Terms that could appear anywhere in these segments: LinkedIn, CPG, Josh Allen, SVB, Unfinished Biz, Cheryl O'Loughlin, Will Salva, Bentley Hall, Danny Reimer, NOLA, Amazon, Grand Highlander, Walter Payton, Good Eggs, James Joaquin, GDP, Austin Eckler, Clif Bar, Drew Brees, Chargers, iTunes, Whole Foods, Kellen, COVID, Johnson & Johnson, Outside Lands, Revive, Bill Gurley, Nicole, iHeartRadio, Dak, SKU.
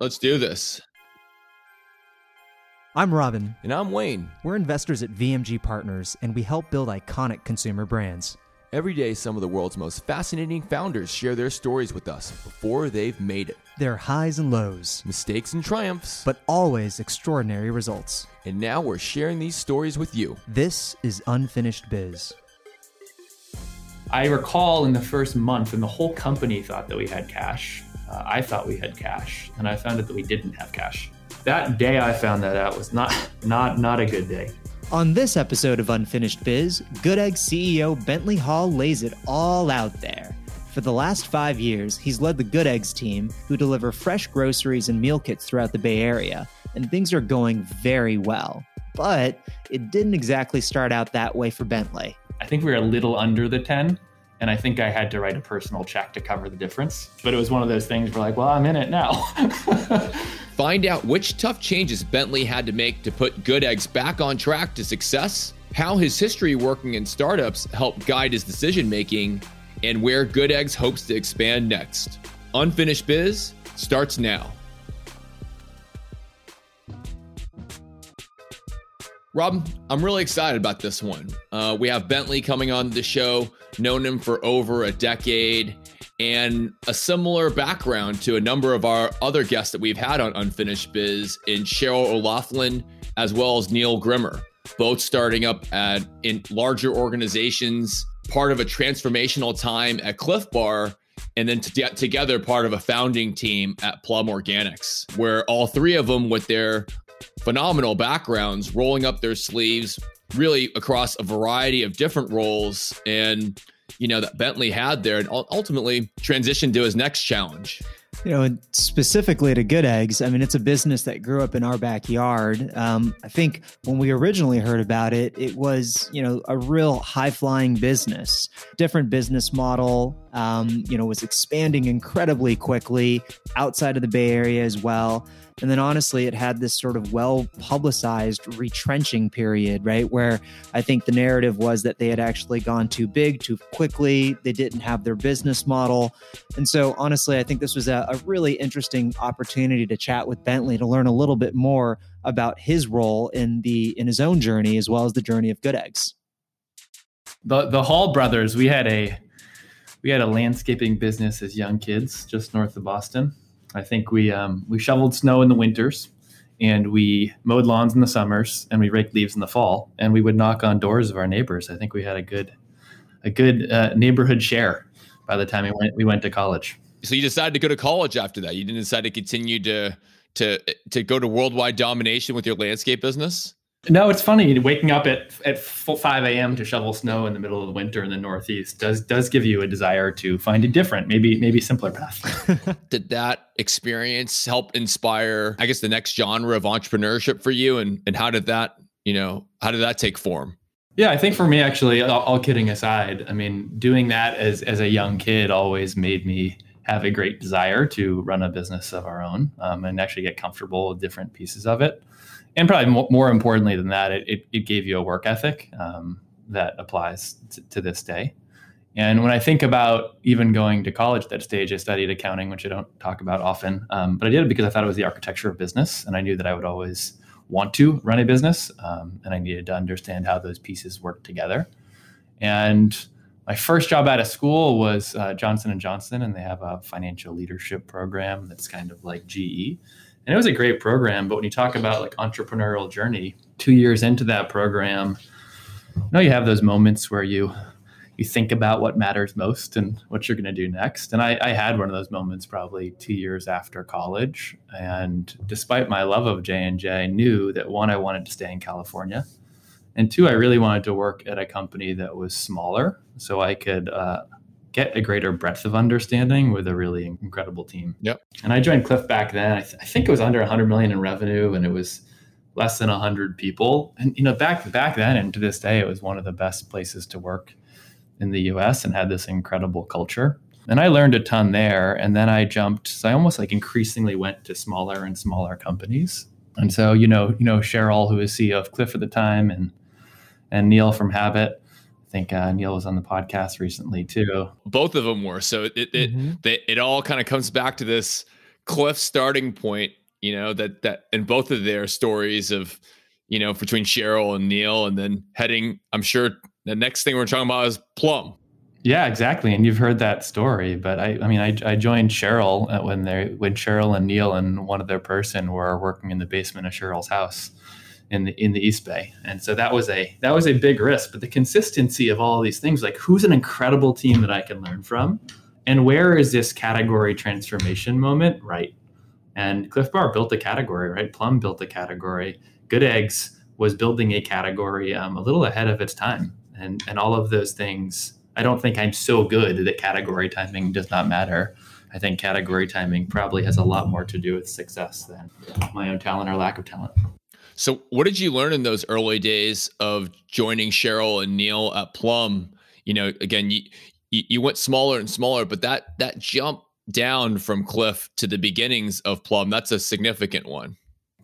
Let's do this. I'm Robin. And I'm Wayne. We're investors at VMG Partners, and we help build iconic consumer brands. Every day, some of the world's most fascinating founders share their stories with us before they've made it. Their highs and lows. Mistakes and triumphs. But always extraordinary results. And now we're sharing these stories with you. This is Unfinished Biz. I recall in the first month, and the whole company thought that we had cash. I thought we had cash, and I found out that we didn't have cash. That day I found that out was not a good day. On this episode of Unfinished Biz, Good Eggs CEO Bentley Hall lays it all out there. For the last 5 years, he's led the Good Eggs team, who deliver fresh groceries and meal kits throughout the Bay Area, and things are going very well. But it didn't exactly start out that way for Bentley. I think we were a little under the 10. And I think I had to write a personal check to cover the difference. But it was one of those things where, like, well, I'm in it now. Find out which tough changes Bentley had to make to put Good Eggs back on track to success, how his history working in startups helped guide his decision-making, and where Good Eggs hopes to expand next. Unfinished Biz starts now. Rob, I'm really excited about this one. We have Bentley coming on the show, known him for over a decade, and a similar background to a number of our other guests that we've had on Unfinished Biz, in Cheryl O'Loughlin, as well as Neil Grimmer, both starting up in larger organizations, part of a transformational time at Clif Bar, and then together part of a founding team at Plum Organics, where all three of them with their phenomenal backgrounds, rolling up their sleeves, really across a variety of different roles, and that Bentley had there, and ultimately transitioned to his next challenge. And specifically to Good Eggs, I mean, it's a business that grew up in our backyard. I think when we originally heard about it, it was, a real high-flying business, different business model, was expanding incredibly quickly outside of the Bay Area as well. And then honestly, it had this sort of well-publicized retrenching period, right? Where I think the narrative was that they had actually gone too big, too quickly. They didn't have their business model. And so honestly, I think this was a really interesting opportunity to chat with Bentley to learn a little bit more about his role in his own journey, as well as the journey of Good Eggs. The Hall brothers, we had a landscaping business as young kids, just north of Boston. I think we shoveled snow in the winters, and we mowed lawns in the summers, and we raked leaves in the fall, and we would knock on doors of our neighbors. I think we had a good neighborhood share by the time we went to college. So you decided to go to college after that. You didn't decide to continue to go to worldwide domination with your landscape business? No, it's funny. Waking up at 5 a.m. to shovel snow in the middle of the winter in the Northeast does give you a desire to find a different, maybe simpler path. Did that experience help inspire, I guess, the next genre of entrepreneurship for you? And how did that take form? Yeah, I think for me, actually, all kidding aside, I mean, doing that as a young kid always made me have a great desire to run a business of our own and actually get comfortable with different pieces of it. And probably more importantly than that, it gave you a work ethic that applies to this day. And when I think about even going to college at that stage, I studied accounting, which I don't talk about often, but I did it because I thought it was the architecture of business. And I knew that I would always want to run a business, and I needed to understand how those pieces work together. And my first job out of school was Johnson & Johnson, and they have a financial leadership program that's kind of like GE. And it was a great program, but when you talk about like entrepreneurial journey, 2 years into that program, you have those moments where you think about what matters most and what you're going to do next. And I had one of those moments probably 2 years after college. And despite my love of J&J, I knew that one, I wanted to stay in California. And two, I really wanted to work at a company that was smaller so I could get a greater breadth of understanding with a really incredible team. Yep. And I joined Clif back then. I think it was under 100 million in revenue, and it was less than 100 people. And back then and to this day, it was one of the best places to work in the US and had this incredible culture. And I learned a ton there. And then I jumped. So I almost like increasingly went to smaller and smaller companies. And so Cheryl, who was CEO of Clif at the time, and Neil from Habit. I think Neil was on the podcast recently too. Both of them were. So it all kind of comes back to this Clif's starting point, you know, that in both of their stories of, you know, between Cheryl and Neil, and then heading, I'm sure the next thing we're talking about is Plum. Yeah, exactly. And you've heard that story, but I mean, I joined Cheryl when Cheryl and Neil and one other person were working in the basement of Cheryl's house in the East Bay. And so that was a big risk, but the consistency of all of these things, like, who's an incredible team that I can learn from, and where is this category transformation moment? Right. And Clif Bar built a category, right? Plum built a category. Good Eggs was building a category a little ahead of its time. And all of those things, I don't think I'm so good that category timing does not matter. I think category timing probably has a lot more to do with success than my own talent or lack of talent. So what did you learn in those early days of joining Cheryl and Neil at Plum? You know, again, you went smaller and smaller, but that jump down from Clif to the beginnings of Plum, that's a significant one.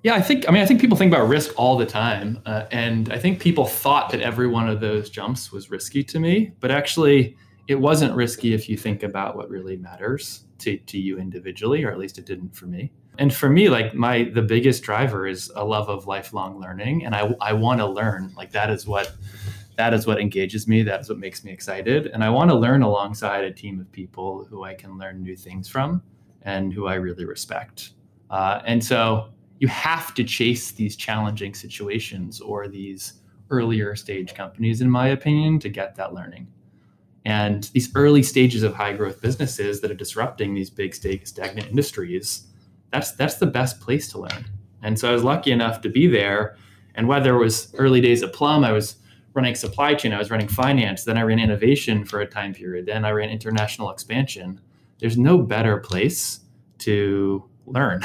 Yeah, I think people think about risk all the time. And I think people thought that every one of those jumps was risky to me, but actually it wasn't risky if you think about what really matters to you individually, or at least it didn't for me. And for me, like the biggest driver is a love of lifelong learning. And I want to learn. Like that is what engages me. That's what makes me excited. And I want to learn alongside a team of people who I can learn new things from and who I really respect. And so you have to chase these challenging situations or these earlier stage companies, in my opinion, to get that learning. And these early stages of high growth businesses that are disrupting these big stagnant industries, that's the best place to learn. And so I was lucky enough to be there. And whether it was early days at Plum, I was running supply chain, I was running finance, then I ran innovation for a time period, then I ran international expansion. There's no better place to learn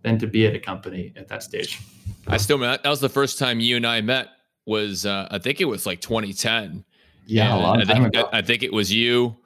than to be at a company at that stage. I still remember that was the first time you and I met was, I think it was like 2010. Yeah, and a long time ago. I think it was you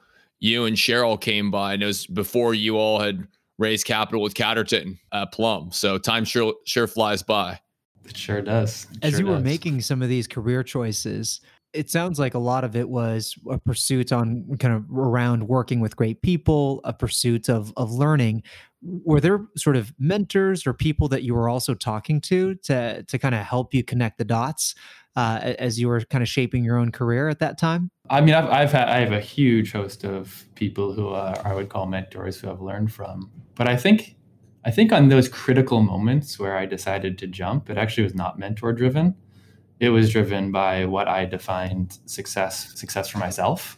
and Cheryl came by, and it was before you all had raised capital with Catterton Plum. So time sure flies by. It sure does. As you were making some of these career choices, it sounds like a lot of it was a pursuit on kind of around working with great people, a pursuit of learning. Were there sort of mentors or people that you were also talking to kind of help you connect the dots as you were kind of shaping your own career at that time? I mean, I have a huge host of people who I would call mentors who I've learned from, but I think on those critical moments where I decided to jump, it actually was not mentor driven. It was driven by what I defined success for myself.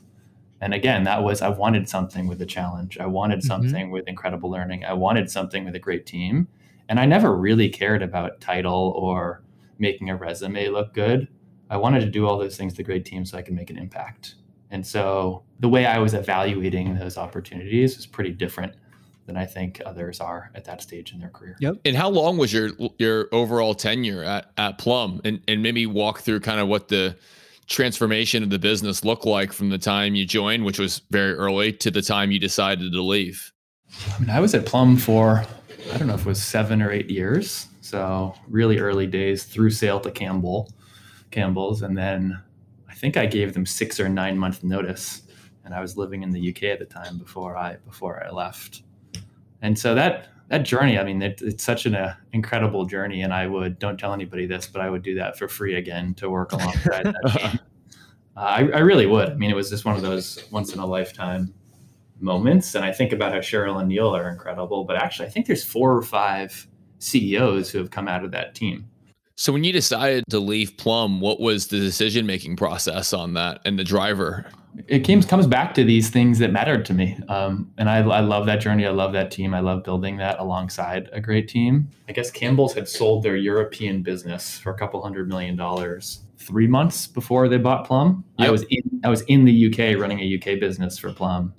And again, that was, I wanted something with a challenge. I wanted something with incredible learning. I wanted something with a great team. And I never really cared about title or making a resume look good. I wanted to do all those things with a great team so I could make an impact. And so the way I was evaluating those opportunities was pretty different than I think others are at that stage in their career. Yep. And how long was your overall tenure at Plum? And maybe walk through kind of what the transformation of the business looked like from the time you joined, which was very early, to the time you decided to leave. I mean, I was at Plum for, I don't know if it was 7 or 8 years. So really early days through sale to Campbell's. And then I think I gave them 6 or 9 month notice. And I was living in the UK at the time before I left. And so that journey, I mean, it's such an incredible journey. And don't tell anybody this, but I would do that for free again to work alongside that team. I really would. I mean, it was just one of those once in a lifetime moments. And I think about how Cheryl and Neil are incredible, but actually I think there's 4 or 5 CEOs who have come out of that team. So when you decided to leave Plum, what was the decision-making process on that and the driver? It comes back to these things that mattered to me. And I love that journey. I love that team. I love building that alongside a great team. I guess Campbell's had sold their European business for $200 million 3 months before they bought Plum. Yep. I was in the UK running a UK business for Plum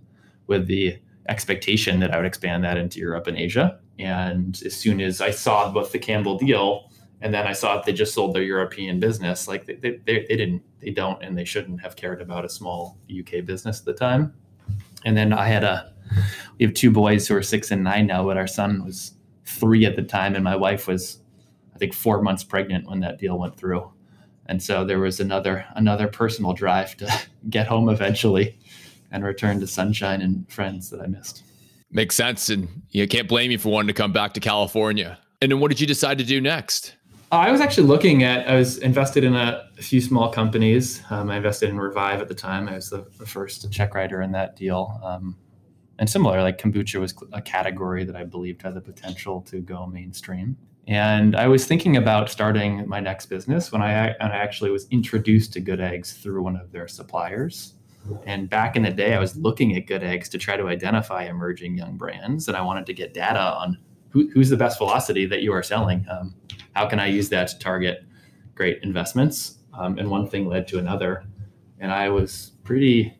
with the expectation that I would expand that into Europe and Asia. And as soon as I saw both the Campbell deal, and then I saw that they just sold their European business. Like they don't, and they shouldn't have cared about a small UK business at the time. And then we have 2 boys who are 6 and 9 now, but our son was 3 at the time. And my wife was, I think, 4 months pregnant when that deal went through. And so there was another personal drive to get home eventually and return to sunshine and friends that I missed. Makes sense. And you can't blame you for wanting to come back to California. And then what did you decide to do next? I was invested in a few small companies. I invested in Revive at the time. I was the first check writer in that deal. And similar, like kombucha was a category that I believed had the potential to go mainstream. And I was thinking about starting my next business when I actually was introduced to Good Eggs through one of their suppliers. And back in the day, I was looking at Good Eggs to try to identify emerging young brands. And I wanted to get data on who's the best velocity that you are selling. How can I use that to target great investments? And one thing led to another. And I was pretty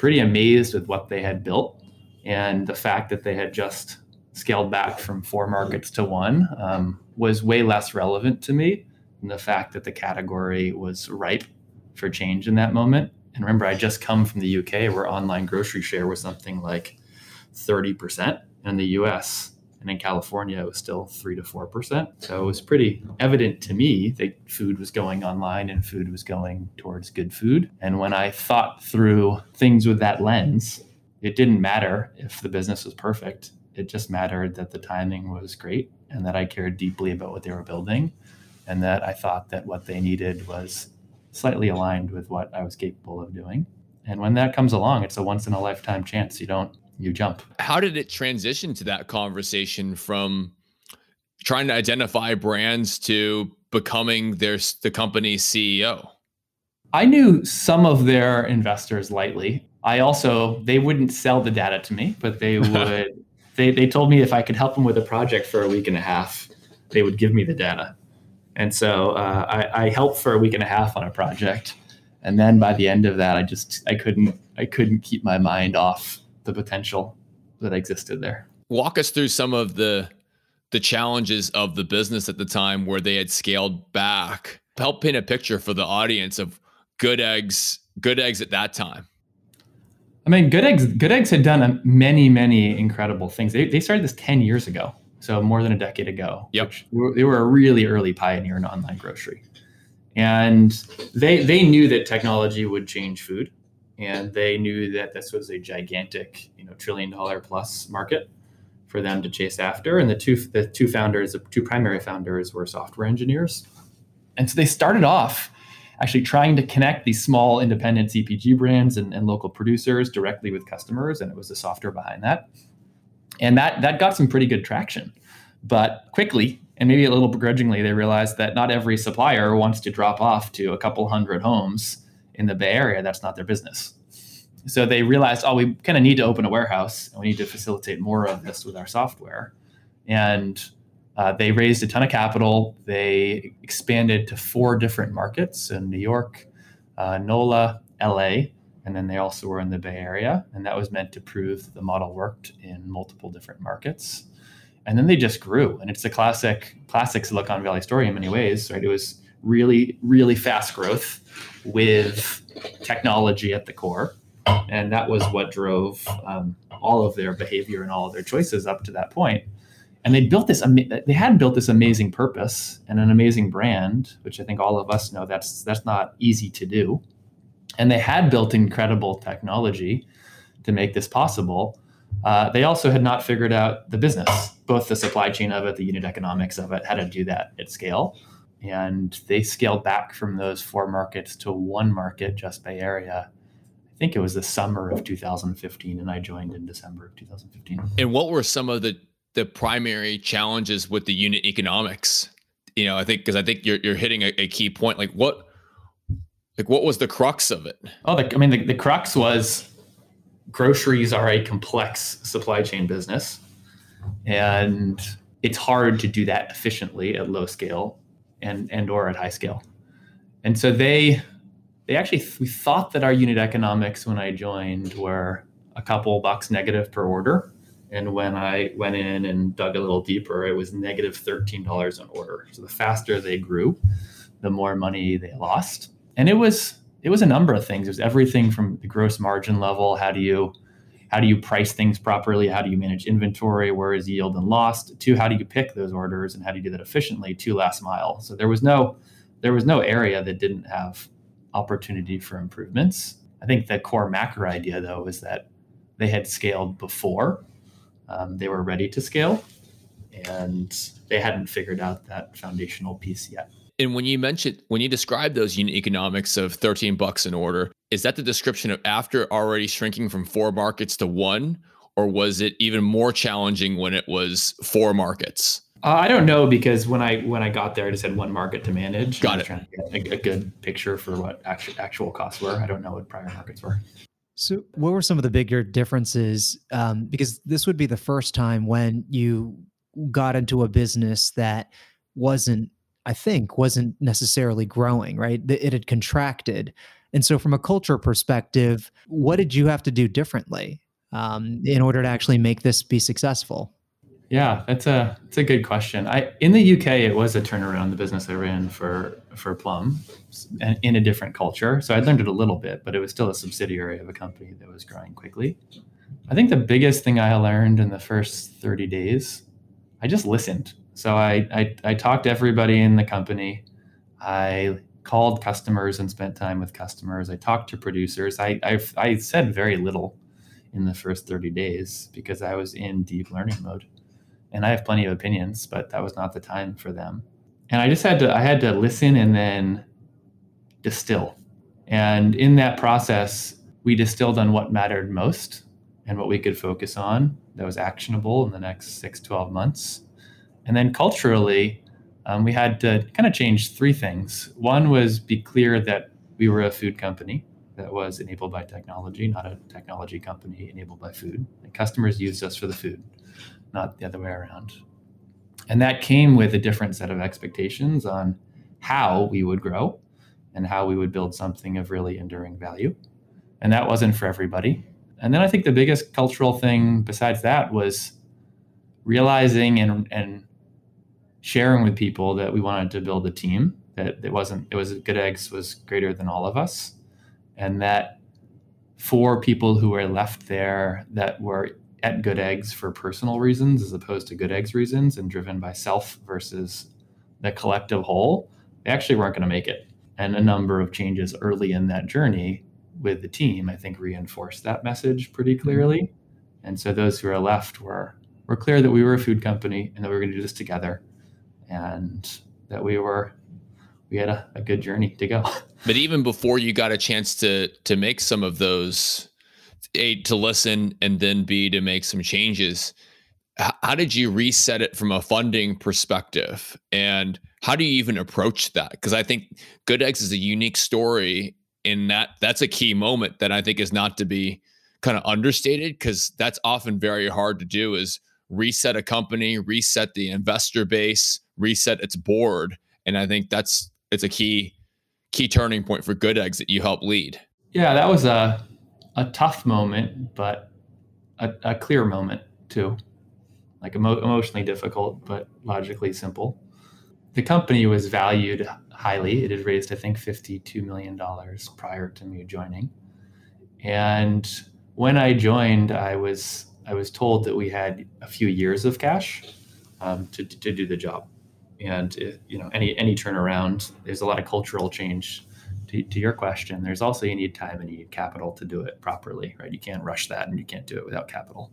amazed with what they had built and the fact that they had just scaled back from 4 markets to 1 was way less relevant to me than the fact that the category was ripe for change in that moment. And remember, I just come from the UK where online grocery share was something like 30% in the US. And in California, it was still 3 to 4%. So it was pretty evident to me that food was going online and food was going towards good food. And when I thought through things with that lens, it didn't matter if the business was perfect. It just mattered that the timing was great and that I cared deeply about what they were building and that I thought that what they needed was slightly aligned with what I was capable of doing. And when that comes along, it's a once in a lifetime chance. You jump. How did it transition to that conversation from trying to identify brands to becoming the company's CEO? I knew some of their investors lightly. They wouldn't sell the data to me, but they would. They told me if I could help them with a project for a week and a half, they would give me the data. And so I helped for a week and a half on a project. And then by the end of that, I couldn't keep my mind off the potential that existed there. Walk us through some of the challenges of the business at the time where they had scaled back. Help paint a picture for the audience of Good Eggs at that time. I mean, Good Eggs had done many incredible things. They started this 10 years ago, so more than a decade ago. Yep. They were a really early pioneer in online grocery. And they knew that technology would change food. And they knew that this was a gigantic, $1 trillion plus market for them to chase after. And the two primary founders were software engineers. And so they started off actually trying to connect these small independent CPG brands and local producers directly with customers. And it was the software behind that. And that got some pretty good traction. But quickly, and maybe a little begrudgingly, they realized that not every supplier wants to drop off to a couple hundred homes in the Bay Area. That's not their business. So they realized, we kind of need to open a warehouse and we need to facilitate more of this with our software. And they raised a ton of capital. They expanded to 4 different markets in New York, NOLA, LA, and then they also were in the Bay Area. And that was meant to prove that the model worked in multiple different markets. And then they just grew. And it's the classic Silicon Valley story in many ways, right? It was really, really fast growth with technology at the core. And that was what drove all of their behavior and all of their choices up to that point. And they had built this amazing purpose and an amazing brand, which I think all of us know that's not easy to do. And they had built incredible technology to make this possible. They also had not figured out the business, both the supply chain of it, the unit economics of it, how to do that at scale. And they scaled back from those 4 markets to 1 market, just Bay Area. I think it was the summer of 2015, and I joined in December of 2015. And what were some of the primary challenges with the unit economics? I think you're hitting a key point. What was the crux of it? The crux was groceries are a complex supply chain business, and it's hard to do that efficiently at low scale and or at high scale. And so we thought that our unit economics when I joined were a couple bucks negative per order. And when I went in and dug a little deeper, it was negative $13 an order. So the faster they grew, the more money they lost. And it was a number of things. It was everything from the gross margin level. How do you price things properly? How do you manage inventory? Where is yield and lost? To how do you pick those orders and how do you do that efficiently? To last mile. So there was no area that didn't have opportunity for improvements. I think the core macro idea, though, is that they had scaled before They were ready to scale, and they hadn't figured out that foundational piece yet. And when you describe those unit economics of $13 an order, is that the description of after already shrinking from 4 markets to 1, or was it even more challenging when it was 4 markets? I don't know, because when I got there, I just had 1 market to manage. Got it. I was trying to get a good picture for what actual costs were. I don't know what prior markets were. So what were some of the bigger differences? Because this would be the first time when you got into a business that wasn't necessarily growing, right? It had contracted. And so from a culture perspective, what did you have to do differently in order to actually make this be successful? Yeah, that's a good question. In the UK, it was a turnaround, the business I ran for Plum, and in a different culture. So I learned it a little bit, but it was still a subsidiary of a company that was growing quickly. I think the biggest thing I learned in the first 30 days, I just listened. So I talked to everybody in the company. I called customers and spent time with customers. I talked to producers. I said very little in the first 30 days because I was in deep learning mode. And I have plenty of opinions, but that was not the time for them. And I just had to listen and then distill. And in that process, we distilled on what mattered most and what we could focus on that was actionable in the next 6-12 months. And then culturally, we had to kind of change 3 things. One was be clear that we were a food company that was enabled by technology, not a technology company enabled by food. And customers used us for the food, not the other way around. And that came with a different set of expectations on how we would grow and how we would build something of really enduring value. And that wasn't for everybody. And then I think the biggest cultural thing besides that was realizing and sharing with people that we wanted to build a team, that it was Good Eggs was greater than all of us. And that for people who were left there that were at Good Eggs for personal reasons as opposed to Good Eggs reasons and driven by self versus the collective whole, they actually weren't going to make it. And a number of changes early in that journey with the team, I think, reinforced that message pretty clearly. And so those who are left were clear that we were a food company and that we were going to do this together and that we had a good journey to go. But even before you got a chance to make some of those, A, to listen, and then B, to make some changes, how did you reset it from a funding perspective? And how do you even approach that? Because I think Good Eggs is a unique story in that that's a key moment that I think is not to be kind of understated, because that's often very hard to do, is reset a company, reset the investor base, reset its board. And I think it's a key turning point for Good Eggs that you helped lead. Yeah, that was a tough moment, but a clear moment too. Like emotionally difficult, but logically simple. The company was valued highly. It had raised, I think, $52 million prior to me joining. And when I joined, I was told that we had a few years of cash to do the job. And any turnaround, there's a lot of cultural change. To your question, there's also, you need time and you need capital to do it properly, right? You can't rush that and you can't do it without capital.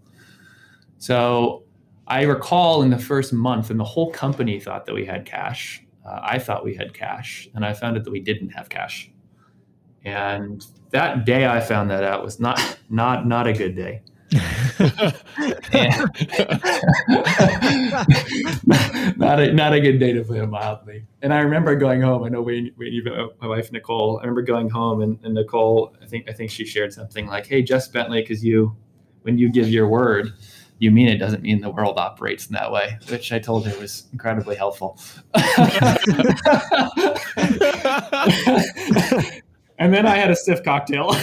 So I recall in the first month, and the whole company thought that we had cash. I thought we had cash, and I found out that we didn't have cash. And that day I found that out was not a good day. not a good day to put it mildly. And I remember going home. I know my wife Nicole. I remember going home and Nicole, I think she shared something like, "Hey, Jess Bentley, because when you give your word, you mean it, doesn't mean the world operates in that way," which I told her was incredibly helpful. And then I had a stiff cocktail.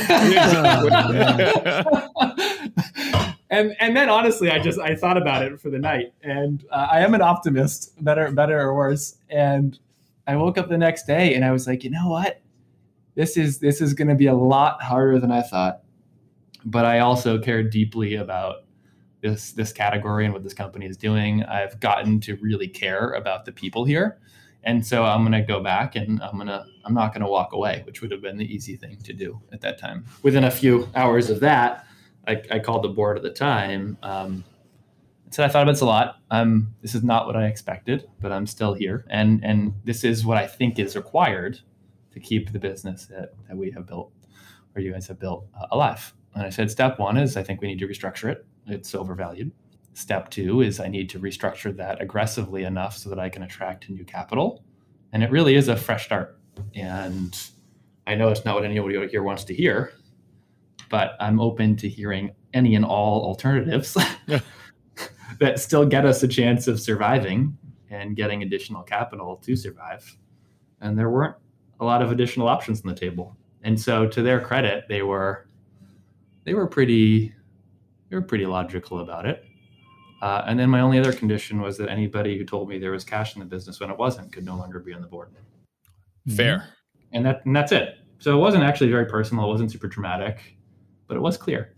And then honestly, I thought about it for the night, and I am an optimist, better or worse. And I woke up the next day and I was like, you know what? This is going to be a lot harder than I thought. But I also care deeply about this category and what this company is doing. I've gotten to really care about the people here. And so I'm going to go back and I'm not going to walk away, which would have been the easy thing to do at that time. Within a few hours of that, I called the board at the time So I thought about this a lot. This is not what I expected, but I'm still here. And this is what I think is required to keep the business that we have built, or you guys have built, alive. And I said, step one is I think we need to restructure it. It's overvalued. Step two is I need to restructure that aggressively enough so that I can attract new capital. And it really is a fresh start. And I know it's not what anybody here wants to hear, but I'm open to hearing any and all alternatives that still get us a chance of surviving and getting additional capital to survive. And there weren't a lot of additional options on the table. And so to their credit, they were pretty logical about it. And then my only other condition was that anybody who told me there was cash in the business when it wasn't could no longer be on the board. Fair. And that's it. So it wasn't actually very personal. It wasn't super dramatic, but it was clear.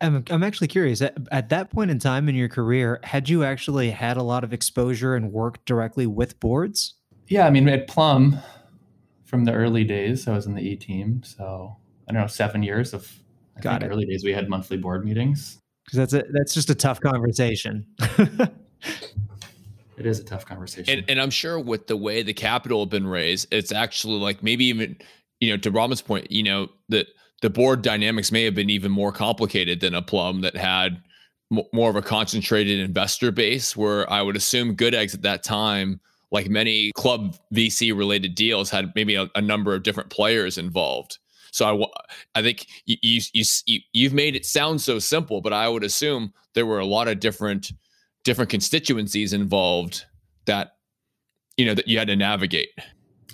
I'm actually curious, at that point in time in your career, had you actually had a lot of exposure and worked directly with boards? Yeah. I mean, at Plum from the early days, I was in the E team. So I don't know, 7 years of early days, we had monthly board meetings. Because that's just a tough conversation. It is a tough conversation. And I'm sure with the way the capital had been raised, it's actually like maybe even, to Robin's point, the board dynamics may have been even more complicated than a Plum that had more of a concentrated investor base, where I would assume Good Eggs at that time, like many club VC related deals, had maybe a number of different players involved. So I think you've made it sound so simple, but I would assume there were a lot of different constituencies involved that you had to navigate.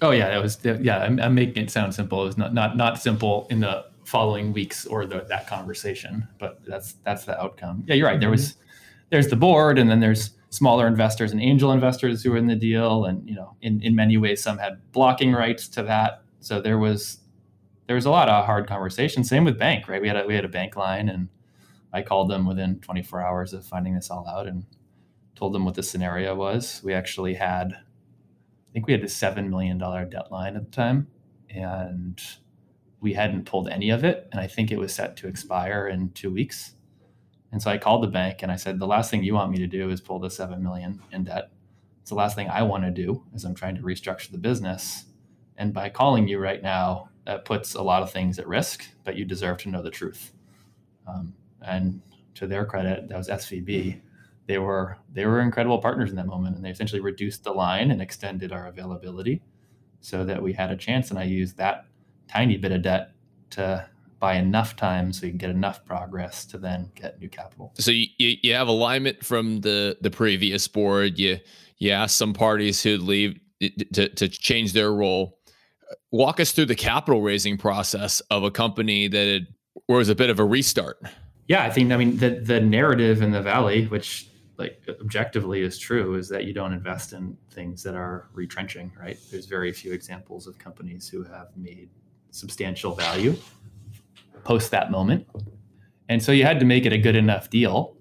Oh yeah, I'm making it sound simple. It was not simple in the following weeks or that conversation, but that's the outcome. Yeah, you're right. There's the board, and then there's smaller investors and angel investors who were in the deal, and in many ways some had blocking rights to that. So there was a lot of hard conversation. Same with bank, right? We had a bank line, and I called them within 24 hours of finding this all out and told them what the scenario was. We actually had, I think we had a $7 million debt line at the time, and we hadn't pulled any of it. And I think it was set to expire in 2 weeks. And so I called the bank and I said, the last thing you want me to do is pull the $7 million in debt. It's the last thing I want to do as I'm trying to restructure the business. And by calling you right now, that puts a lot of things at risk, but you deserve to know the truth. And to their credit, that was SVB. They were incredible partners in that moment, and they essentially reduced the line and extended our availability so that we had a chance. And I used that tiny bit of debt to buy enough time so you can get enough progress to then get new capital. So you have alignment from the previous board. You ask some parties who'd leave to change their role. Walk us through the capital raising process of a company that was a bit of a restart. Yeah, the narrative in the Valley, which objectively is true, is that you don't invest in things that are retrenching, right? There's very few examples of companies who have made substantial value post that moment. And so you had to make it a good enough deal.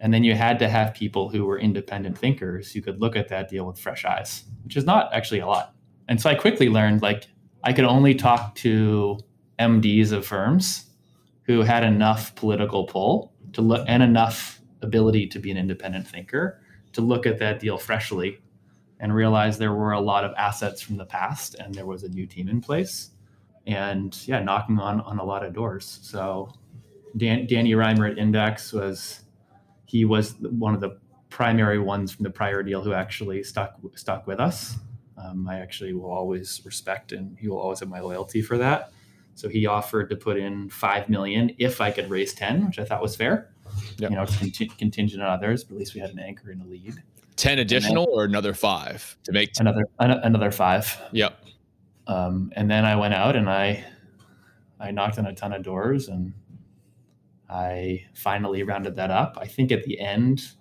And then you had to have people who were independent thinkers who could look at that deal with fresh eyes, which is not actually a lot. And so I quickly learned, I could only talk to MDs of firms who had enough political pull to look and enough ability to be an independent thinker to look at that deal freshly and realize there were a lot of assets from the past and there was a new team in place and knocking on a lot of doors. So Danny Reimer at Index was one of the primary ones from the prior deal who actually stuck with us. I actually will always respect, and he will always have my loyalty for that. So he offered to put in $5 million if I could raise 10, which I thought was fair. Yep. Contingent on others, but at least we had an anchor and a lead. 10 additional, or another 5 to make another 5. Yep. And then I went out and I knocked on a ton of doors, and I finally rounded that up. I think at the end,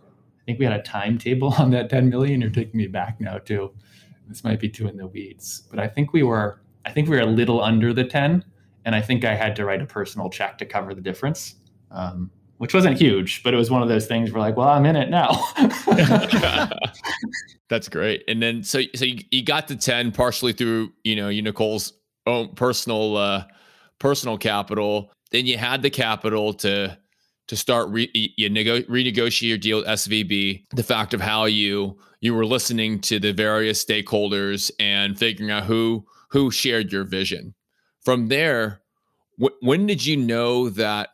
we had a timetable on that 10 million. You're taking me back now too. This might be too in the weeds, but I think we were a little under the 10, and I think I had to write a personal check to cover the difference, which wasn't huge, but it was one of those things where I'm in it now. That's great. And then, so you got to 10 partially through, Nicole's own personal capital. Then you had the capital to to start renegotiate your deal with SVB, the fact of how you were listening to the various stakeholders and figuring out who shared your vision. From there, when did you know that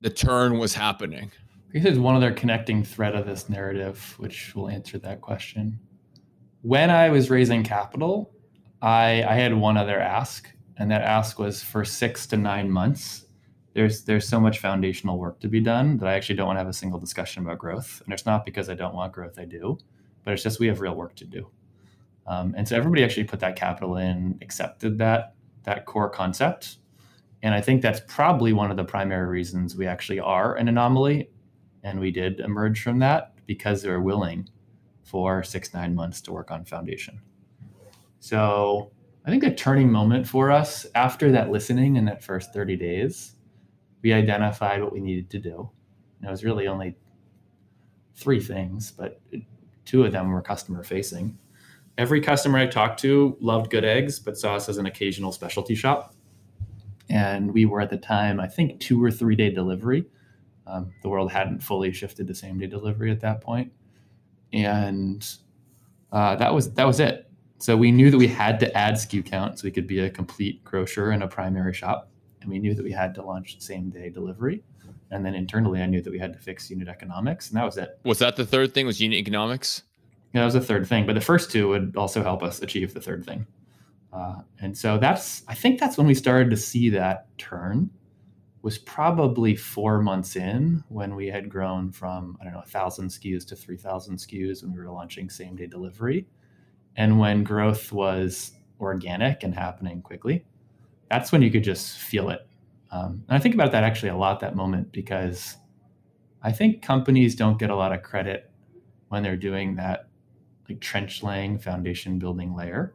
the turn was happening? I guess there's one other connecting thread of this narrative, which will answer that question. When I was raising capital, I had one other ask, and that ask was for 6 to 9 months. There's so much foundational work to be done that I actually don't want to have a single discussion about growth. And it's not because I don't want growth, I do, but it's just we have real work to do. And so everybody actually put that capital in, accepted that core concept. And I think that's probably one of the primary reasons we actually are an anomaly. And we did emerge from that because they were willing for 6, 9 months to work on foundation. So I think a turning moment for us after that listening in that first 30 days, we identified what we needed to do. And it was really only 3 things, but 2 of them were customer facing. Every customer I talked to loved Good Eggs, but saw us as an occasional specialty shop. And we were at the time, I think 2 or 3 day delivery. The world hadn't fully shifted to same day delivery at that point. And that was it. So we knew that we had to add SKU count so we could be a complete grocer and a primary shop. And we knew that we had to launch same-day delivery. And then internally, I knew that we had to fix unit economics, and that was it. Was that the third thing, was unit economics? Yeah, that was the third thing. But the first 2 would also help us achieve the third thing. And so I think that's when we started to see that turn, was probably 4 months in, when we had grown from, 1,000 SKUs to 3,000 SKUs when we were launching same-day delivery. And when growth was organic and happening quickly, that's when you could just feel it. And I think about that actually a lot, that moment, because I think companies don't get a lot of credit when they're doing that, like, trench laying, foundation building layer.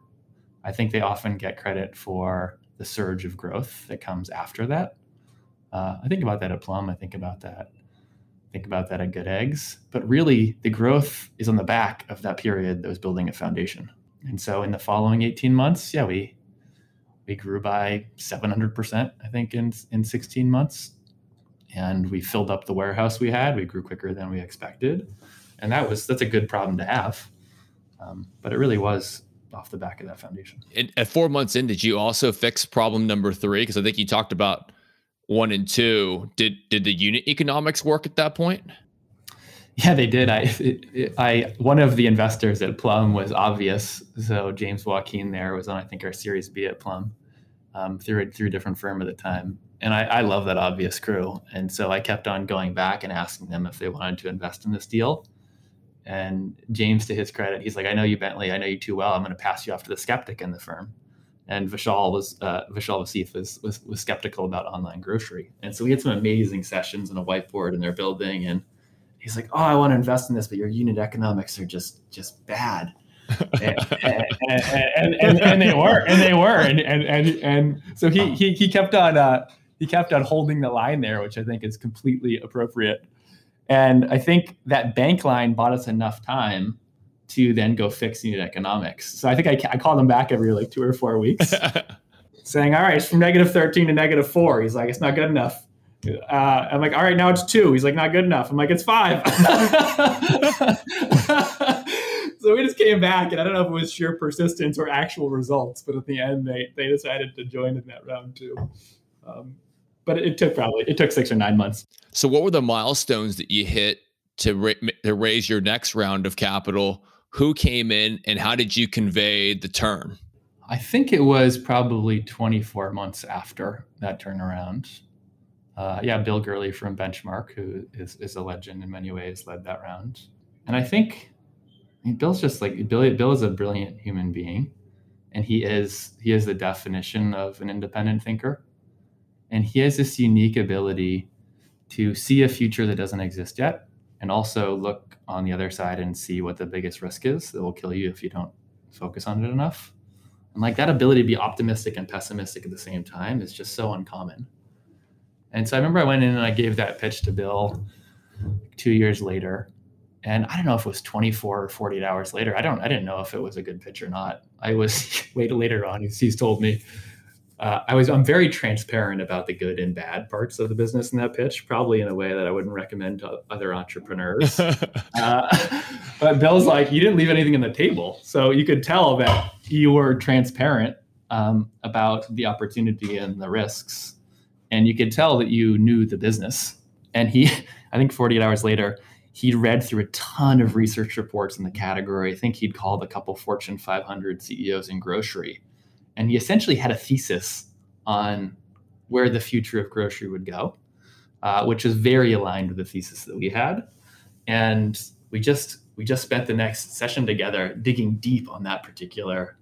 I think they often get credit for the surge of growth that comes after that. I think about that at Plum. I think about that at Good Eggs. But really, the growth is on the back of that period that was building a foundation. And so in the following 18 months, we grew by 700%, I think, in 16 months. And we filled up the warehouse we had. We grew quicker than we expected. And that's a good problem to have. But it really was off the back of that foundation. And at 4 months in, did you also fix problem number 3? Because I think you talked about 1 and 2. Did the unit economics work at that point? Yeah, they did. One of the investors at Plum was obvious. So James Joaquin there was on, I think, our Series B at Plum, through a different firm at the time. And I love that obvious crew. And so I kept on going back and asking them if they wanted to invest in this deal. And James, to his credit, he's like, "I know you, Bentley. I know you too well. I'm going to pass you off to the skeptic in the firm." And Vishal Vasif was skeptical about online grocery. And so we had some amazing sessions on a whiteboard in their building, and he's like, "Oh, I want to invest in this, but your unit economics are just bad." And they were, and so he kept on holding the line there, which I think is completely appropriate. And I think that bank line bought us enough time to then go fix unit economics. So I think I called him back every 2 or 4 weeks, saying, "All right, it's from -13 to -4." He's like, "It's not good enough." I'm like, "All right, now it's 2." He's like, "Not good enough." I'm like, "It's 5." So we just came back, and I don't know if it was sheer persistence or actual results, but at the end, they decided to join in that round too. But it took 6 or 9 months. So what were the milestones that you hit to raise your next round of capital? Who came in, and how did you convey the turn? I think it was probably 24 months after that turnaround. Bill Gurley from Benchmark, who is a legend in many ways, led that round. And I think Bill's just like, Bill is a brilliant human being, and he is the definition of an independent thinker. And he has this unique ability to see a future that doesn't exist yet, and also look on the other side and see what the biggest risk is that will kill you if you don't focus on it enough. And that ability to be optimistic and pessimistic at the same time is just so uncommon. And so I remember I went in and I gave that pitch to Bill 2 years later. And I don't know if it was 24 or 48 hours later. I didn't know if it was a good pitch or not. I was later on, he's told me, I'm very transparent about the good and bad parts of the business in that pitch, probably in a way that I wouldn't recommend to other entrepreneurs. But Bill's like, you didn't leave anything on the table. So you could tell that you were transparent about the opportunity and the risks. And you could tell that you knew the business. And he, I think 48 hours later, he read through a ton of research reports in the category. I think he'd called a couple Fortune 500 CEOs in grocery. And he essentially had a thesis on where the future of grocery would go, which is very aligned with the thesis that we had. And we just spent the next session together digging deep on that particular,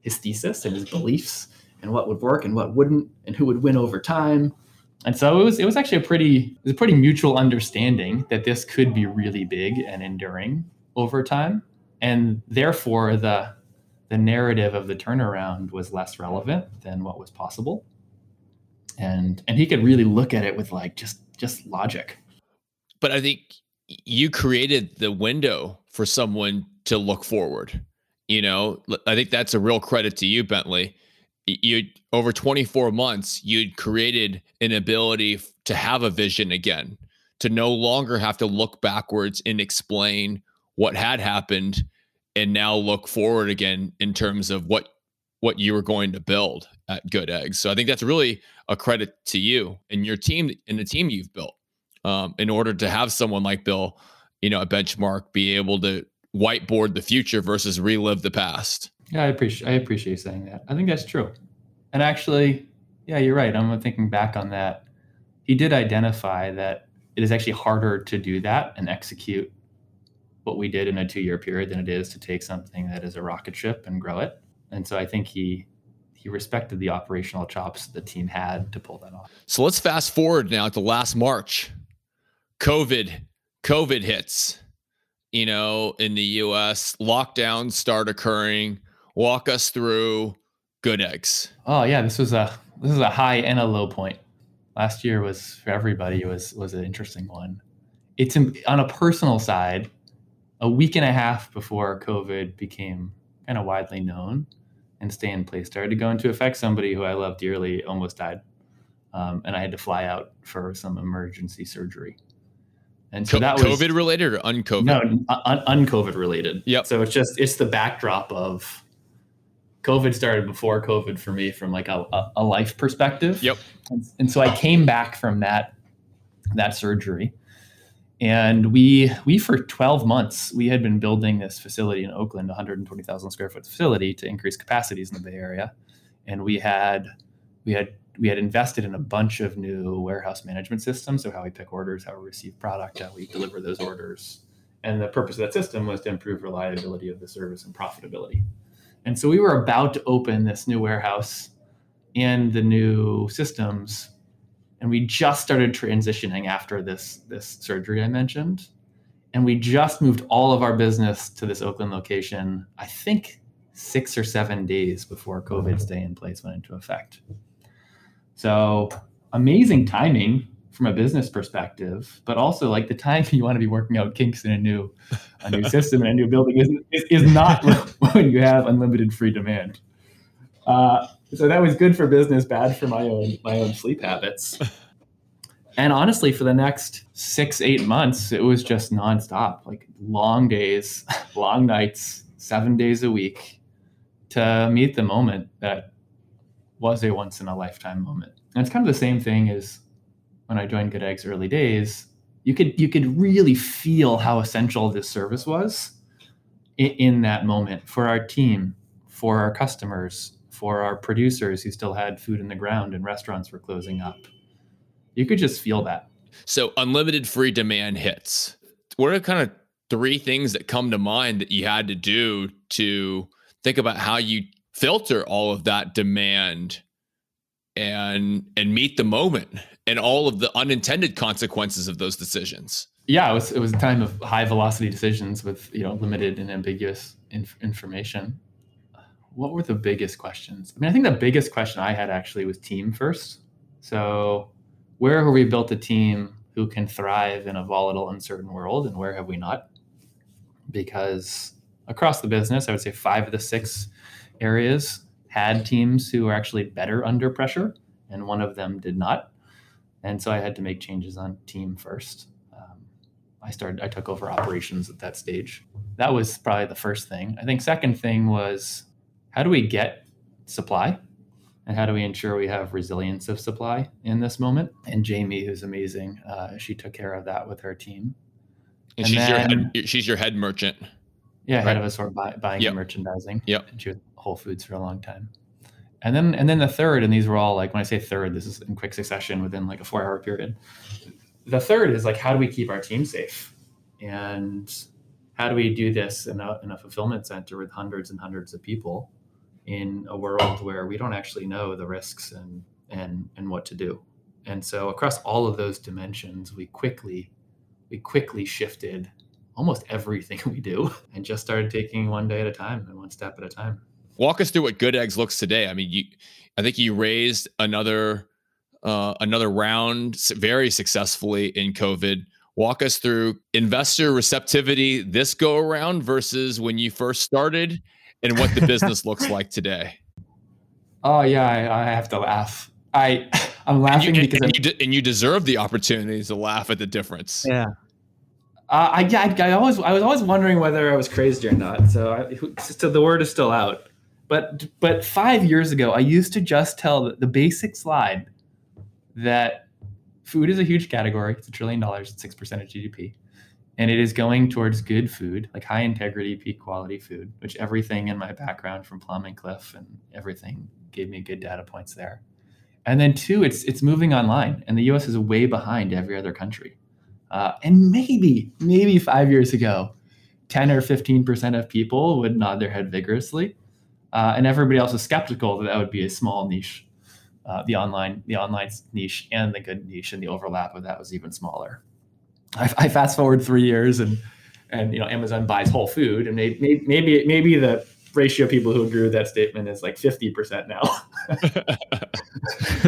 his thesis and his beliefs and what would work and what wouldn't and who would win over time. And so it was actually a pretty mutual understanding that this could be really big and enduring over time. And therefore the narrative of the turnaround was less relevant than what was possible. And he could really look at it with like just logic. But I think you created the window for someone to look forward. You know, I think that's a real credit to you, Bentley. You, over 24 months, you'd created an ability to have a vision again, to no longer have to look backwards and explain what had happened, and now look forward again in terms of what you were going to build at Good Eggs. So I think that's really a credit to you and your team and the team you've built in order to have someone like Bill, you know, at Benchmark, be able to whiteboard the future versus relive the past. Yeah, I appreciate you saying that. I think that's true. And actually, yeah, you're right. I'm thinking back on that. He did identify that it is actually harder to do that and execute what we did in a 2-year period than it is to take something that is a rocket ship and grow it. And so I think he respected the operational chops the team had to pull that off. So let's fast forward now to last March. COVID hits, you know, in the US, lockdowns start occurring. Walk us through Good Eggs. Oh yeah, this was a high and a low point. Last year was for everybody was an interesting one. It's on a personal side, a week and a half before COVID became kind of widely known and stay in place started to go into effect, somebody who I love dearly almost died, and I had to fly out for some emergency surgery. And so that was COVID related or uncovid? No, uncovid related. Yep. So it's the backdrop of. COVID started before COVID for me from like a life perspective. Yep. And so I came back from that surgery, and we for 12 months, we had been building this facility in Oakland, 120,000 square foot facility to increase capacities in the Bay Area. And we had invested in a bunch of new warehouse management systems. So how we pick orders, how we receive product, how we deliver those orders. And the purpose of that system was to improve reliability of the service and profitability. And so we were about to open this new warehouse and the new systems. And we just started transitioning after this surgery I mentioned. And we just moved all of our business to this Oakland location, I think 6 or 7 days before COVID's day in place went into effect. So amazing timing from a business perspective, but also like the time you want to be working out kinks in a new system and a new building is not when you have unlimited free demand. So that was good for business, bad for my own sleep habits. And honestly, for the next 6-8 months, it was just nonstop, like long days, long nights, 7 days a week to meet the moment that was a once in a lifetime moment. And it's kind of the same thing as when I joined Good Eggs early days, you could really feel how essential this service was in that moment for our team, for our customers, for our producers who still had food in the ground and restaurants were closing up. You could just feel that. So unlimited free demand hits. What are kind of 3 things that come to mind that you had to do to think about how you filter all of that demand and meet the moment and all of the unintended consequences of those decisions? Yeah, it was a time of high velocity decisions with, you know, limited and ambiguous information. What were the biggest questions? I mean, I think the biggest question I had actually was team first. So where have we built a team who can thrive in a volatile, uncertain world, and where have we not? Because across the business, I would say 5 of the 6 areas had teams who were actually better under pressure, and one of them did not. And so I had to make changes on team first. I took over operations at that stage. That was probably the first thing. I think second thing was, how do we get supply? And how do we ensure we have resilience of supply in this moment? And Jamie, who's amazing, she took care of that with her team. And she's your head merchant. Yeah, right? Head of assortment buying and merchandising. Yep. And she was at Whole Foods for a long time. And then the third, and these were all like, when I say third, this is in quick succession within like a 4-hour period. The third is like, how do we keep our team safe? And how do we do this in a fulfillment center with hundreds and hundreds of people in a world where we don't actually know the risks and what to do? And so across all of those dimensions, we quickly shifted almost everything we do and just started taking one day at a time and one step at a time. Walk us through what Good Eggs looks today. I mean, I think you raised another round very successfully in COVID. Walk us through investor receptivity this go around versus when you first started and what the business looks like today. Oh yeah, I have to laugh. I'm laughing because you deserve the opportunity to laugh at the difference. Yeah. I was always wondering whether I was crazy or not. So the word is still out. But 5 years ago, I used to just tell the basic slide that food is a huge category. It's $1 trillion, it's 6% of GDP. And it is going towards good food, like high integrity, peak quality food, which everything in my background from Plum and Clif and everything gave me good data points there. And then two, it's moving online, and the US is way behind every other country. And maybe 5 years ago, 10 or 15% of people would nod their head vigorously. And everybody else was skeptical that would be a small niche. The online niche and the good niche, and the overlap of that was even smaller. I fast forward 3 years and Amazon buys Whole Foods, and maybe the ratio of people who agree with that statement is like 50% now.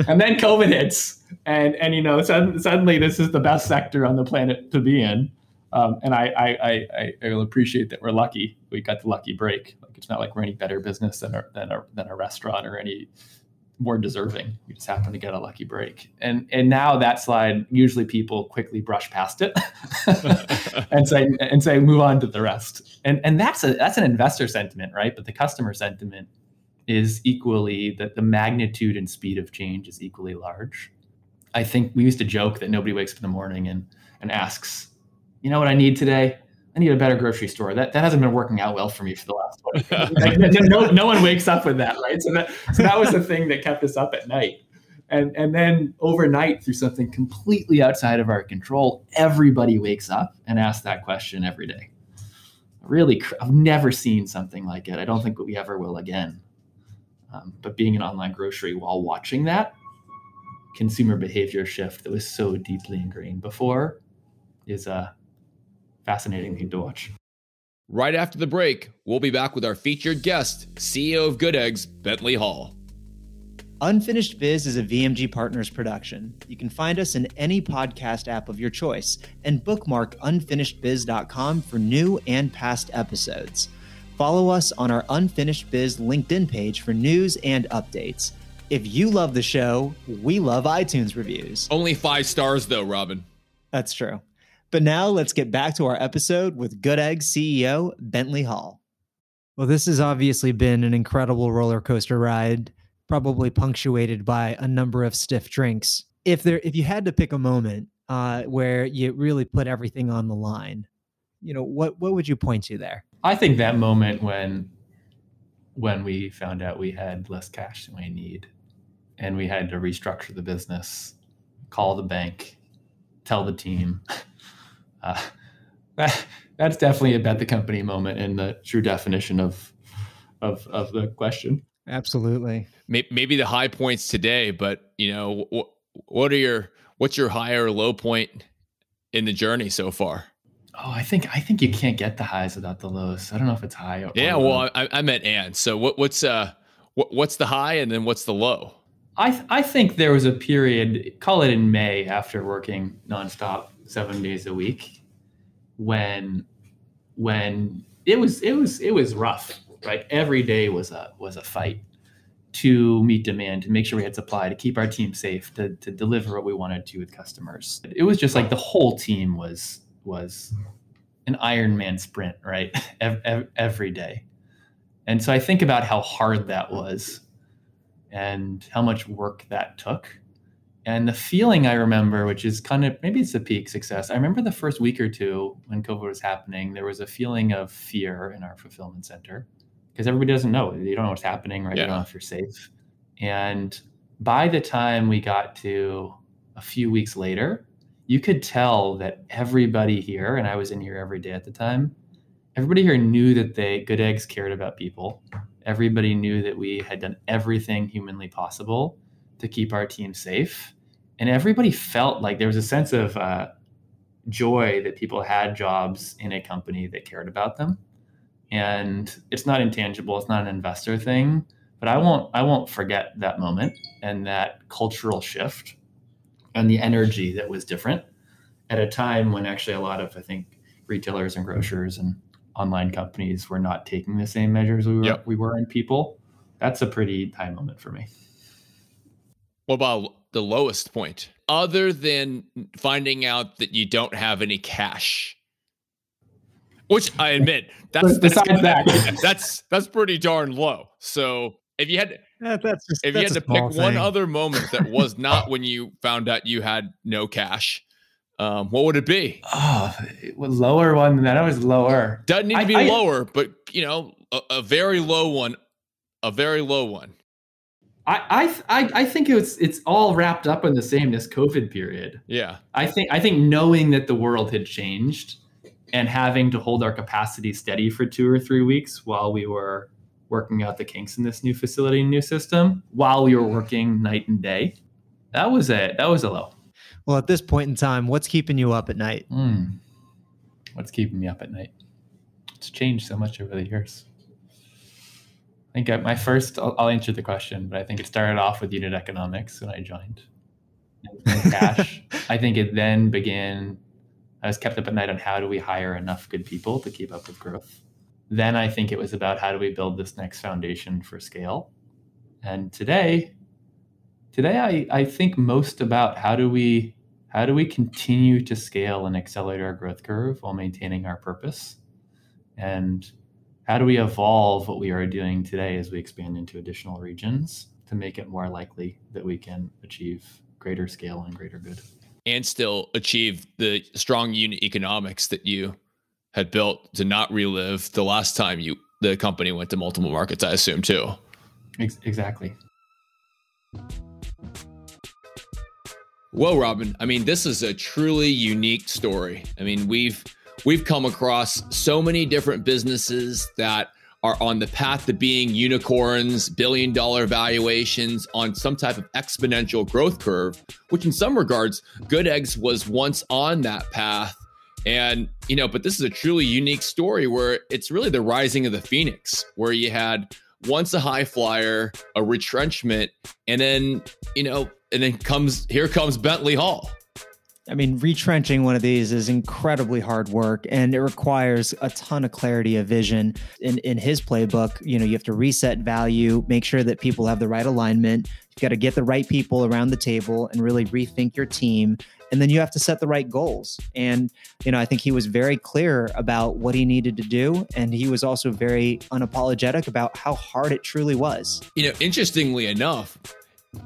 And then COVID hits. And suddenly this is the best sector on the planet to be in. And I will appreciate that we're lucky. We got the lucky break. Like, it's not like we're any better business than a restaurant or any more deserving. We just happen to get a lucky break. And now that slide, usually people quickly brush past it and say move on to the rest. And that's an investor sentiment, right? But the customer sentiment is equally, that the magnitude and speed of change is equally large. I think we used to joke that nobody wakes up in the morning and asks, you know what I need today? I need a better grocery store. That hasn't been working out well for me for the last 20 years. No one wakes up with that, right? So that was the thing that kept us up at night. And then overnight, through something completely outside of our control, everybody wakes up and asks that question every day. Really, I've never seen something like it. I don't think we ever will again. But being an online grocery while watching that consumer behavior shift that was so deeply ingrained before is a fascinating thing to watch. Right after the break, we'll be back with our featured guest, CEO of Good Eggs, Bentley Hall. Unfinished Biz is a VMG Partners production. You can find us in any podcast app of your choice, and bookmark unfinishedbiz.com for new and past episodes. Follow us on our Unfinished Biz LinkedIn page for news and updates. If you love the show, we love iTunes reviews. Only 5 stars though, Robin. That's true. But now let's get back to our episode with Good Eggs CEO, Bentley Hall. Well, this has obviously been an incredible roller coaster ride, probably punctuated by a number of stiff drinks. If you had to pick a moment where you really put everything on the line, what would you point to there? I think that moment when we found out we had less cash than we need, and we had to restructure the business, call the bank, tell the team. That's definitely a bet the company moment in the true definition of the question. Absolutely. Maybe the high points today, but what's your high or low point in the journey so far? Oh, I think you can't get the highs without the lows. I don't know if it's high or low. Well, I meant and. So what's the high, and then what's the low? I think there was a period, call it in May, after working nonstop 7 days a week, when it was rough, right? Every day was a fight. to meet demand, to make sure we had supply, to keep our team safe, to deliver what we wanted to with customers. It was just like the whole team was an Ironman sprint, right? Every day. And so I think about how hard that was and how much work that took. And the feeling I remember, which is kind of, maybe it's the peak success. I remember the first week or two when COVID was happening, there was a feeling of fear in our fulfillment center because everybody doesn't know. You don't know what's happening, right? Yeah. You don't know if you're safe. And by the time we got to a few weeks later, you could tell that everybody here, and I was in here every day at the time, everybody here knew that Good Eggs cared about people. Everybody knew that we had done everything humanly possible to keep our team safe. And everybody felt like there was a sense of joy that people had jobs in a company that cared about them. And it's not intangible, it's not an investor thing, but I won't forget that moment and that cultural shift and the energy that was different at a time when actually a lot of, I think, retailers and grocers and online companies were not taking the same measures we were in people. That's a pretty high moment for me. What about the lowest point? Other than finding out that you don't have any cash, which I admit, that's pretty darn low. So if you had to, pick one other moment that was not when you found out you had no cash, what would it be? Oh, lower one than that. I was lower. Doesn't need to be lower, but you know, a very low one, I think it's all wrapped up in the same, this COVID period. Yeah. I think knowing that the world had changed and having to hold our capacity steady for 2 or 3 weeks while we were working out the kinks in this new facility, new system, while we were working night and day, that was a low. Well, at this point in time, what's keeping you up at night? What's keeping me up at night? It's changed so much over the years. I think I'll answer the question, but I think it started off with unit economics when I joined. And cash. I think it then began, I was kept up at night on how do we hire enough good people to keep up with growth. Then I think it was about how do we build this next foundation for scale. And today I think most about how do we continue to scale and accelerate our growth curve while maintaining our purpose, and how do we evolve what we are doing today as we expand into additional regions to make it more likely that we can achieve greater scale and greater good? And still achieve the strong unit economics that you had built to not relive the last time the company went to multiple markets, I assume, too. Exactly. Well, Robin, I mean, this is a truly unique story. I mean, We've come across so many different businesses that are on the path to being unicorns, billion-dollar valuations on some type of exponential growth curve, which in some regards, Good Eggs was once on that path. And, you know, but this is a truly unique story where it's really the rising of the phoenix, where you had once a high flyer, a retrenchment, and then, you know, and then here comes Bentley Hall. I mean, retrenching one of these is incredibly hard work, and it requires a ton of clarity of vision. In his playbook, you know, you have to reset value, make sure that people have the right alignment. You've got to get the right people around the table and really rethink your team. And then you have to set the right goals. And, you know, I think he was very clear about what he needed to do. And he was also very unapologetic about how hard it truly was. You know, interestingly enough,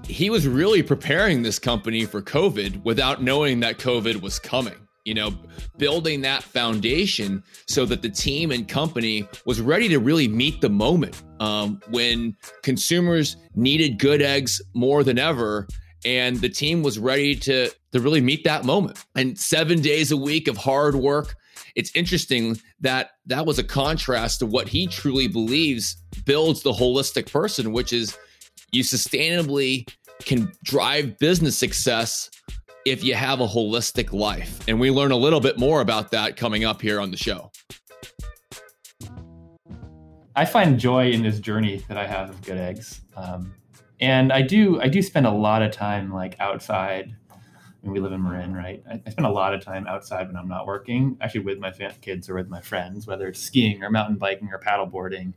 he was really preparing this company for COVID without knowing that COVID was coming, you know, building that foundation so that the team and company was ready to really meet the moment when consumers needed Good Eggs more than ever. And the team was ready to really meet that moment. And 7 days a week of hard work. It's interesting that that was a contrast to what he truly believes builds the holistic person, which is you sustainably can drive business success if you have a holistic life. And we learn a little bit more about that coming up here on the show. I find joy in this journey that I have of Good Eggs. And I do spend a lot of time like outside. I mean, we live in Marin, right? I spend a lot of time outside when I'm not working, actually with my kids or with my friends, whether it's skiing or mountain biking or paddleboarding.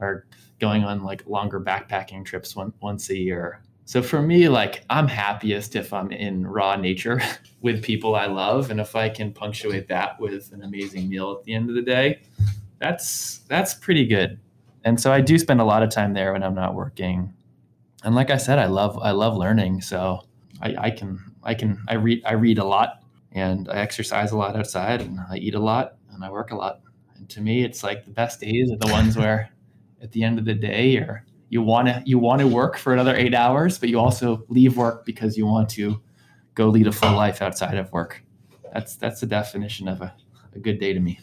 or going on like longer backpacking trips once a year. So for me, like, I'm happiest if I'm in raw nature with people I love. And if I can punctuate that with an amazing meal at the end of the day, that's pretty good. And so I do spend a lot of time there when I'm not working. And like I said, I love learning. So I read a lot, and I exercise a lot outside, and I eat a lot, and I work a lot. And to me, it's like the best days are the ones where at the end of the day you're You want to work for another 8 hours, but you also leave work because you want to go lead a full life outside of work. That's the definition of a good day to me.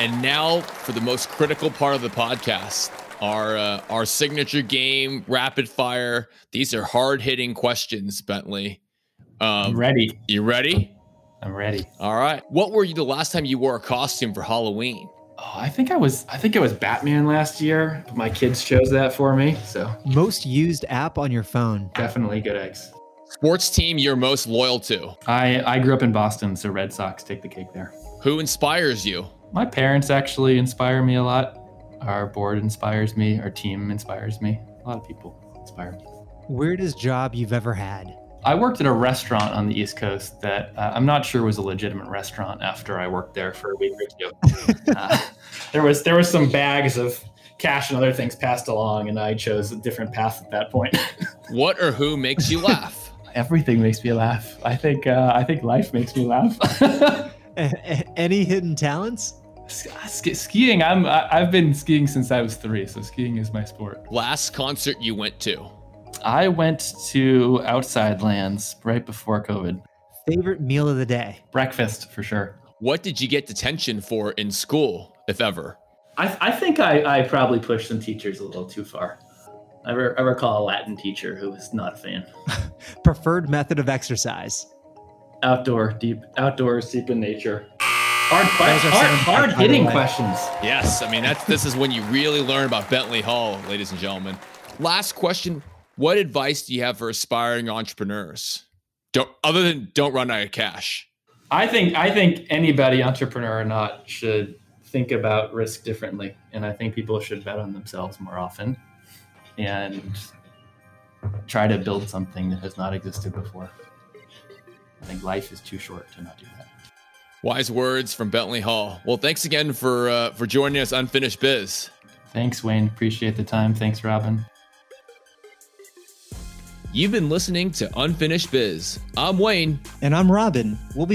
And now for the most critical part of the podcast, our signature game, rapid fire. These are hard hitting questions, Bentley. I'm ready. You ready? I'm ready. All right. What were you the last time you wore a costume for Halloween? Oh, I think it was Batman last year. My kids chose that for me. So most used app on your phone. Definitely Good Eggs. Sports team you're most loyal to. I grew up in Boston, so Red Sox take the cake there. Who inspires you? My parents actually inspire me a lot. Our board inspires me. Our team inspires me. A lot of people inspire me. Weirdest job you've ever had? I worked at a restaurant on the East Coast that I'm not sure was a legitimate restaurant after I worked there for a week or two. There was some bags of cash and other things passed along, and I chose a different path at that point. What or who makes you laugh? Everything makes me laugh. I think life makes me laugh. Any hidden talents? Skiing. I've been skiing since I was 3, so skiing is my sport. Last concert you went to? I went to Outside Lands right before COVID. Favorite meal of the day? Breakfast, for sure. What did you get detention for in school, if ever? I think I probably pushed some teachers a little too far. I recall a Latin teacher who was not a fan. Preferred method of exercise? Outdoors, deep in nature. Hard-hitting questions. Yes, I mean, this is when you really learn about Bentley Hall, ladies and gentlemen. Last question. What advice do you have for aspiring entrepreneurs? Don't run out of cash. I think anybody, entrepreneur or not, should think about risk differently. And I think people should bet on themselves more often and try to build something that has not existed before. I think life is too short to not do that. Wise words from Bentley Hall. Well, thanks again for joining us on Unfinished Biz. Thanks, Wayne. Appreciate the time. Thanks, Robin. You've been listening to Unfinished Biz. I'm Wayne. And I'm Robin. We'll be